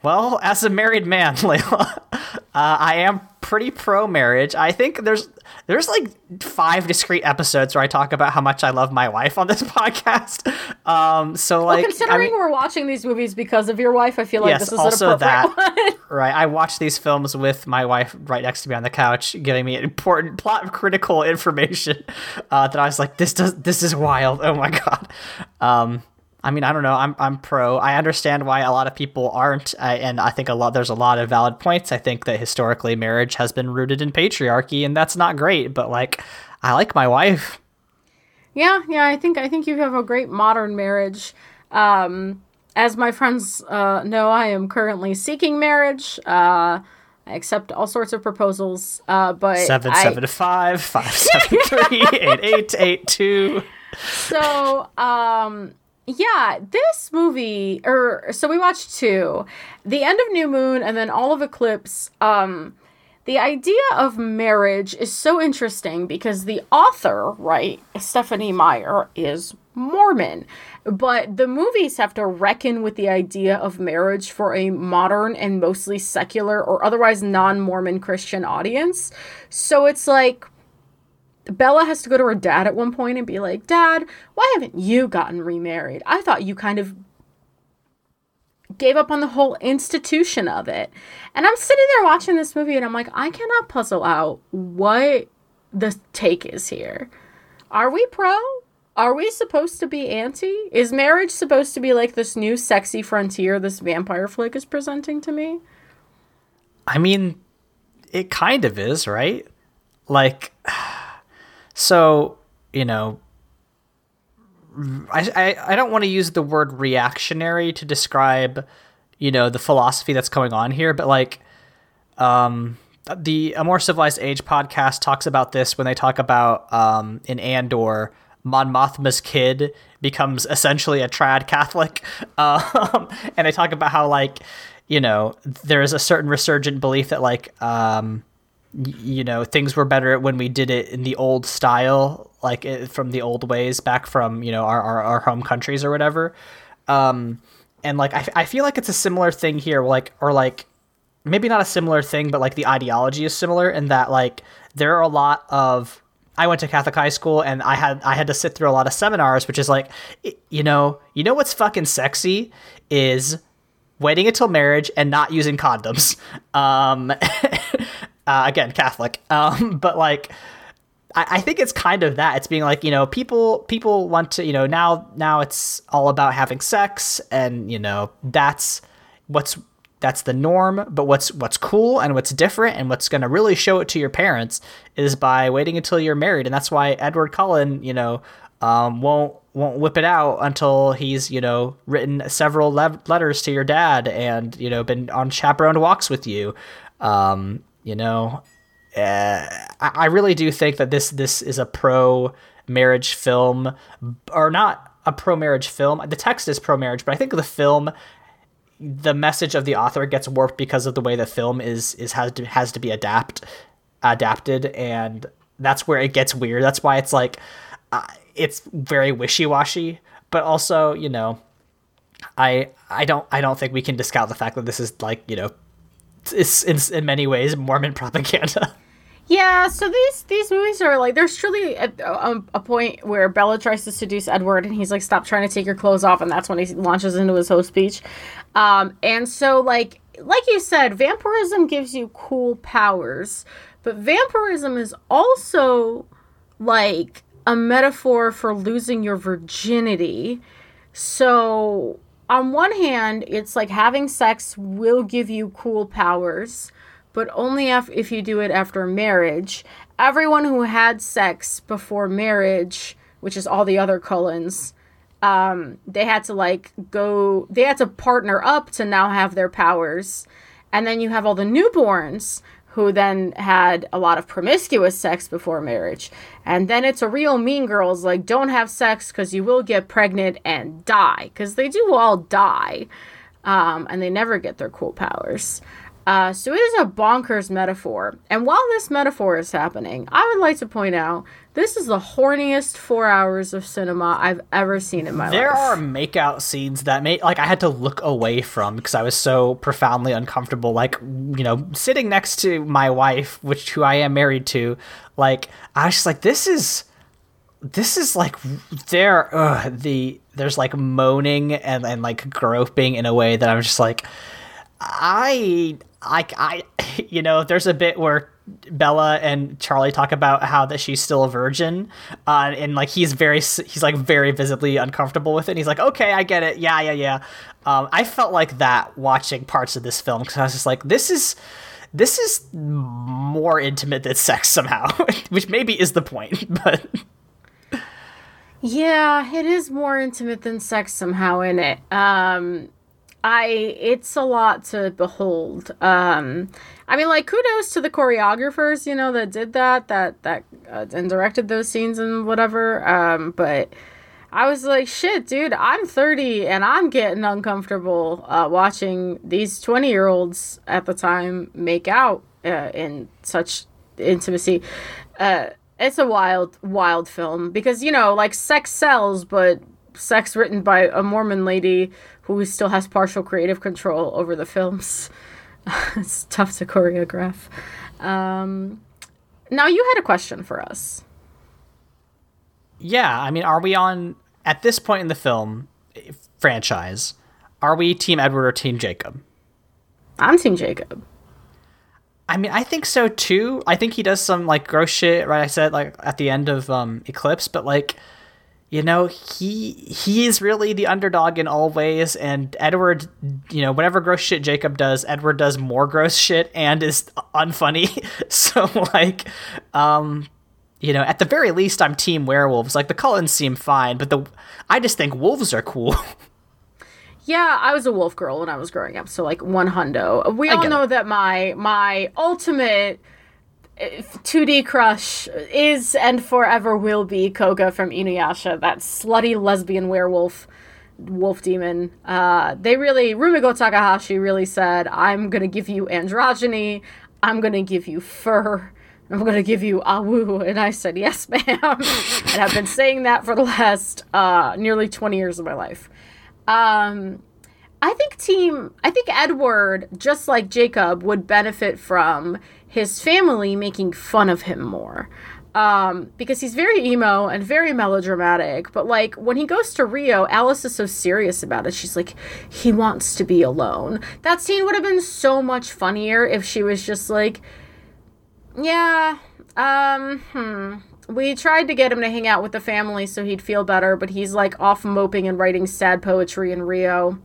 Well, as a married man, Layla, uh, I am pretty pro-marriage. I think there's there's like five discrete episodes where I talk about how much I love my wife on this podcast. Um, so like, well, considering I mean, we're watching these movies because of your wife, I feel like yes, this is also an appropriate that, one. Right, I watch these films with my wife right next to me on the couch, giving me important plot critical information uh, that I was like, this does this is wild. Oh my god. Um, I mean, I don't know. I'm I'm pro. I understand why a lot of people aren't, I, and I think a lot. There's a lot of valid points. I think that historically marriage has been rooted in patriarchy, and that's not great. But like, I like my wife. Yeah, yeah. I think I think you have a great modern marriage. Um, as my friends uh, know, I am currently seeking marriage. Uh, I accept all sorts of proposals. Uh, but seven I... seven five five seven three eight eight eight two. So um. Yeah, this movie, or so we watched two, the end of New Moon and then all of Eclipse. Um, the idea of marriage is so interesting because the author, right, Stephenie Meyer, is Mormon, but the movies have to reckon with the idea of marriage for a modern and mostly secular or otherwise non-Mormon Christian audience. So it's like, Bella has to go to her dad at one point and be like, Dad, why haven't you gotten remarried? I thought you kind of gave up on the whole institution of it. And I'm sitting there watching this movie and I'm like, I cannot puzzle out what the take is here. Are we pro? Are we supposed to be anti? Is marriage supposed to be like this new sexy frontier this vampire flick is presenting to me? I mean, it kind of is, right? Like... So, you know, I, I, I don't want to use the word reactionary to describe, you know, the philosophy that's going on here. But like um, the A More Civilized Age podcast talks about this when they talk about um, in Andor, Mon Mothma's kid becomes essentially a trad Catholic. Um, and they talk about how, like, you know, there is a certain resurgent belief that like um, – you know, things were better when we did it in the old style, like it, from the old ways back from, you know, our, our, our home countries or whatever. Um, and like, I, I feel like it's a similar thing here, like, or like maybe not a similar thing, but like the ideology is similar in that like there are a lot of, I went to Catholic high school and I had, I had to sit through a lot of seminars, which is like, you know, you know, what's fucking sexy is waiting until marriage and not using condoms. Um, Uh, again, Catholic, um, but like, I, I think it's kind of that. It's being like, you know, people people want to, you know, now now it's all about having sex, and you know that's what's that's the norm. But what's what's cool and what's different and what's going to really show it to your parents is by waiting until you're married, and that's why Edward Cullen, you know, um, won't won't whip it out until he's, you know, written several le- letters to your dad and, you know, been on chaperoned walks with you. Um, You know, uh, I, I really do think that this this is a pro-marriage film, or not a pro-marriage film. The text is pro-marriage, but I think the film, the message of the author gets warped because of the way the film is is has to has to be adapt adapted, and that's where it gets weird. That's why it's like uh, it's very wishy-washy, but also, you know, I I don't I don't think we can discount the fact that this is like, you know, It's, it's in many ways Mormon propaganda. Yeah, so these these movies are like, there's truly a, a, a point where Bella tries to seduce Edward and he's like, stop trying to take your clothes off, and that's when he launches into his whole speech. Um, and so like like you said, vampirism gives you cool powers, But vampirism is also like a metaphor for losing your virginity. So on one hand, it's like having sex will give you cool powers, but only if, if you do it after marriage. Everyone who had sex before marriage, which is all the other Cullens, um, they had to like go, they had to partner up to now have their powers. And then you have all the newborns who then had a lot of promiscuous sex before marriage. And then it's a real Mean Girls, like, don't have sex because you will get pregnant and die. Because they do all die. Um, and they never get their cool powers. Uh, so it is a bonkers metaphor. And while this metaphor is happening, I would like to point out, this is the horniest four hours of cinema I've ever seen in my there life. There are makeout scenes that made, like, I had to look away from because I was so profoundly uncomfortable. Like, you know, sitting next to my wife, which who I am married to, like, I was just like, this is, this is like, there, ugh, the there's like moaning and and like groping in a way that I was just like, I, I, I, you know, there's a bit where Bella and Charlie talk about how that she's still a virgin, uh, and like he's very he's like very visibly uncomfortable with it, and he's like, okay, I get it, yeah yeah yeah um I felt like that watching parts of this film, because I was just like, this is this is more intimate than sex somehow, which maybe is the point, but yeah, it is more intimate than sex somehow in it. um I, it's a lot to behold. Um, I mean, like, kudos to the choreographers, you know, that did that, that, that, uh, and directed those scenes and whatever. Um, but I was like, shit, dude, I'm thirty and I'm getting uncomfortable, uh, watching these twenty year olds at the time make out, uh, in such intimacy. Uh, it's a wild, wild film because, you know, like, sex sells, but sex written by a Mormon lady who still has partial creative control over the films. It's tough to choreograph. Um, now, you had a question for us. Yeah, I mean, are we on, at this point in the film franchise, are we Team Edward or Team Jacob? I'm Team Jacob. I mean, I think so, too. I think he does some, like, gross shit, right? I said, like, at the end of um, Eclipse, but, like, you know, he he is really the underdog in all ways, and Edward, you know, whatever gross shit Jacob does, Edward does more gross shit and is unfunny. So, like, um, you know, at the very least, I'm Team Werewolves. Like, the Cullens seem fine, but the I just think wolves are cool. Yeah, I was a wolf girl when I was growing up, so, like, one hundo. We I all know it. that my my ultimate two D crush is and forever will be Koga from Inuyasha, that slutty lesbian werewolf wolf demon. Uh, they really, Rumiko Takahashi really said, I'm gonna give you androgyny, I'm gonna give you fur, I'm gonna give you awu, and I said, yes, ma'am. And I've been saying that for the last uh, nearly twenty years of my life. Um, I think team, I think Edward, just like Jacob, would benefit from his family making fun of him more, um, because he's very emo and very melodramatic. But, like, when he goes to Rio, Alice is so serious about it. She's like, he wants to be alone. That scene would have been so much funnier if she was just like, yeah, um, hmm. we tried to get him to hang out with the family so he'd feel better, but he's, like, off moping and writing sad poetry in Rio.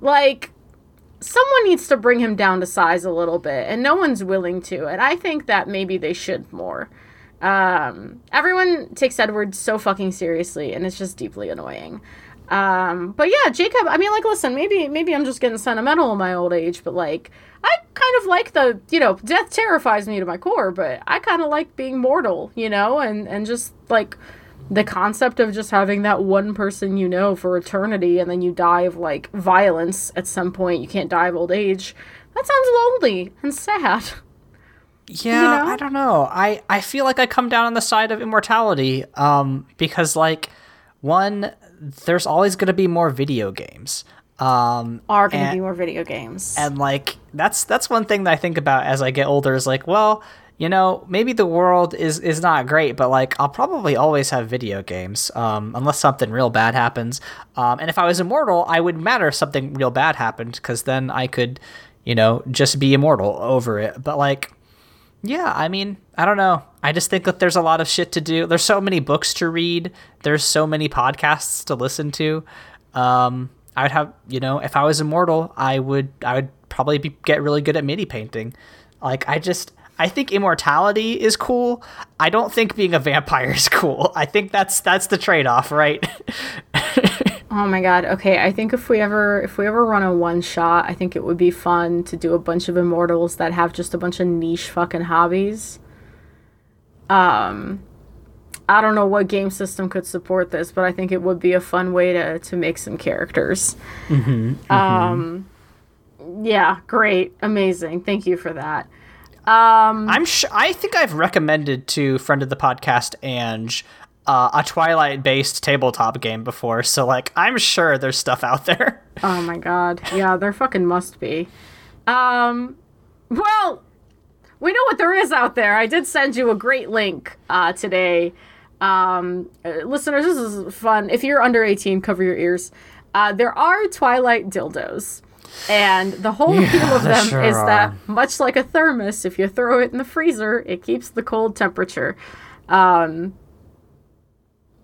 Like, someone needs to bring him down to size a little bit, and no one's willing to. And I think that maybe they should more. Um, everyone takes Edward so fucking seriously, and it's just deeply annoying. Um, but yeah, Jacob, I mean, like, listen, maybe maybe I'm just getting sentimental in my old age, but, like, I kind of like the, you know, death terrifies me to my core, but I kind of like being mortal, you know, and, and just, like, the concept of just having that one person you know for eternity, and then you die of, like, violence at some point. You can't die of old age. That sounds lonely and sad. Yeah, you know? I don't know. I, I feel like I come down on the side of immortality, um, because, like, one, there's always going to be more video games. Um, Are going to be more video games. And, like, that's that's one thing that I think about as I get older is, like, well, you know, maybe the world is, is not great, but, like, I'll probably always have video games, um, unless something real bad happens. Um, and if I was immortal, I wouldn't matter if something real bad happened, because then I could, you know, just be immortal over it. But, like, Yeah, I mean, I don't know. I just think that there's a lot of shit to do. There's so many books to read. There's so many podcasts to listen to. Um, I would have, you know, if I was immortal, I would, I would probably be, get really good at mini painting. Like, I just, I think immortality is cool. I don't think being a vampire is cool. I think that's that's the trade-off, right? Oh my god. Okay, I think if we ever if we ever run a one shot, I think it would be fun to do a bunch of immortals that have just a bunch of niche fucking hobbies. Um I don't know what game system could support this, but I think it would be a fun way to to make some characters. Mm-hmm, mm-hmm. Um Yeah, great. Amazing. Thank you for that. Um I'm sh- I think I've recommended to friend of the podcast Ange Uh, a Twilight-based tabletop game before, so, like, I'm sure there's stuff out there. Oh, my God. Yeah, there fucking must be. Um, well, we know what there is out there. I did send you a great link uh, today. Um, listeners, this is fun. If you're under eighteen, cover your ears. Uh, there are Twilight dildos, and the whole yeah, appeal of them sure is are. that, much like a thermos, if you throw it in the freezer, it keeps the cold temperature. Um...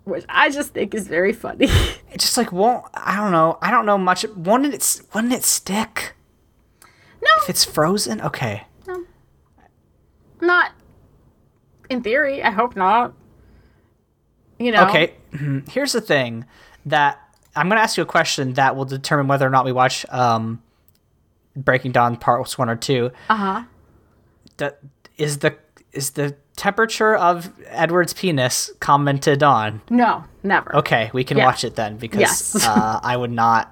Which I just think is very funny. It just like won't. I don't know. I don't know much. Wouldn't it? Wouldn't it stick? No. If it's frozen, okay. No. Not. In theory, I hope not. You know. Okay. Here's the thing that I'm going to ask you a question that will determine whether or not we watch um, Breaking Dawn parts one or two. Uh huh. That is the is the. temperature of Edward's penis commented on? No, never. Okay, we can yeah. watch it then, because yes. uh, I would not,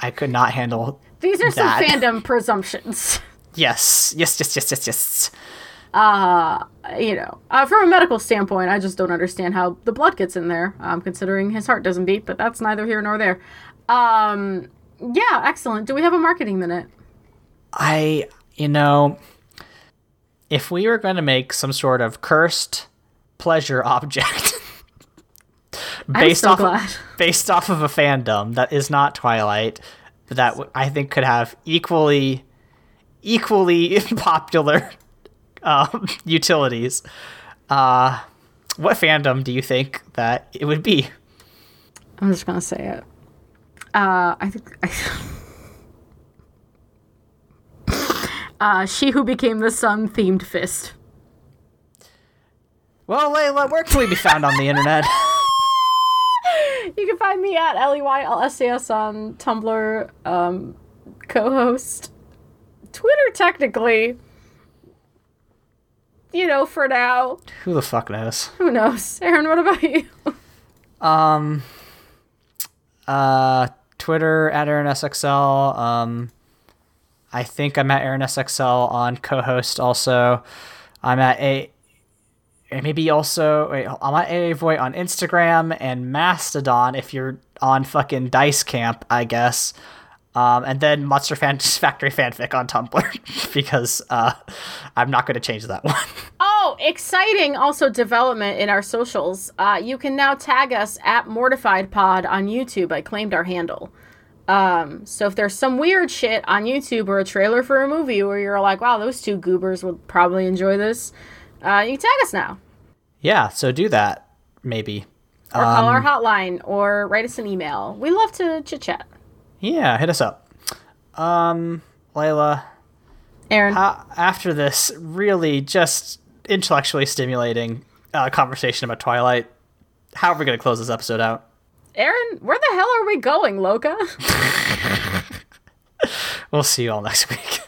I could not handle These are that. some fandom presumptions. Yes, yes, yes, yes, yes, yes. Uh, you know, uh, from a medical standpoint, I just don't understand how the blood gets in there, um, considering his heart doesn't beat, but that's neither here nor there. Um, yeah, excellent. Do we have a marketing minute? I, you know... If we were going to make some sort of cursed pleasure object based off of, based off of a fandom that is not Twilight, that w- I think could have equally equally popular um, utilities, uh, what fandom do you think that it would be? I'm just going to say it. Uh, I think... I- Uh, she who became the sun-themed fist. Well, Layla, where can we be found on the internet? You can find me at L E Y L S A S on Tumblr, um, co-host. Twitter, technically. You know, for now. Who the fuck knows? Who knows? Aaron, what about you? um, uh, Twitter, at Aaron S X L, um... I think I'm at Aaron S X L on co-host also. I'm at a... Maybe also... Wait, I'm at A A Voy on Instagram and Mastodon if you're on fucking Dice Camp, I guess. Um, and then Monster Fan- Factory Fanfic on Tumblr because uh, I'm not going to change that one. Oh, exciting also development in our socials. Uh, you can now tag us at MortifiedPod on YouTube. I claimed our handle. Um, so if there's some weird shit on YouTube or a trailer for a movie where you're like, wow, those two goobers would probably enjoy this, uh, you can tag us now. Yeah, so do that, maybe. Or call um, our hotline, or write us an email. We love to chit-chat. Yeah, hit us up. Um, Layla. Aaron. How, after this really just intellectually stimulating uh, conversation about Twilight, how are we going to close this episode out? Aaron, where the hell are we going, Loca? We'll see you all next week.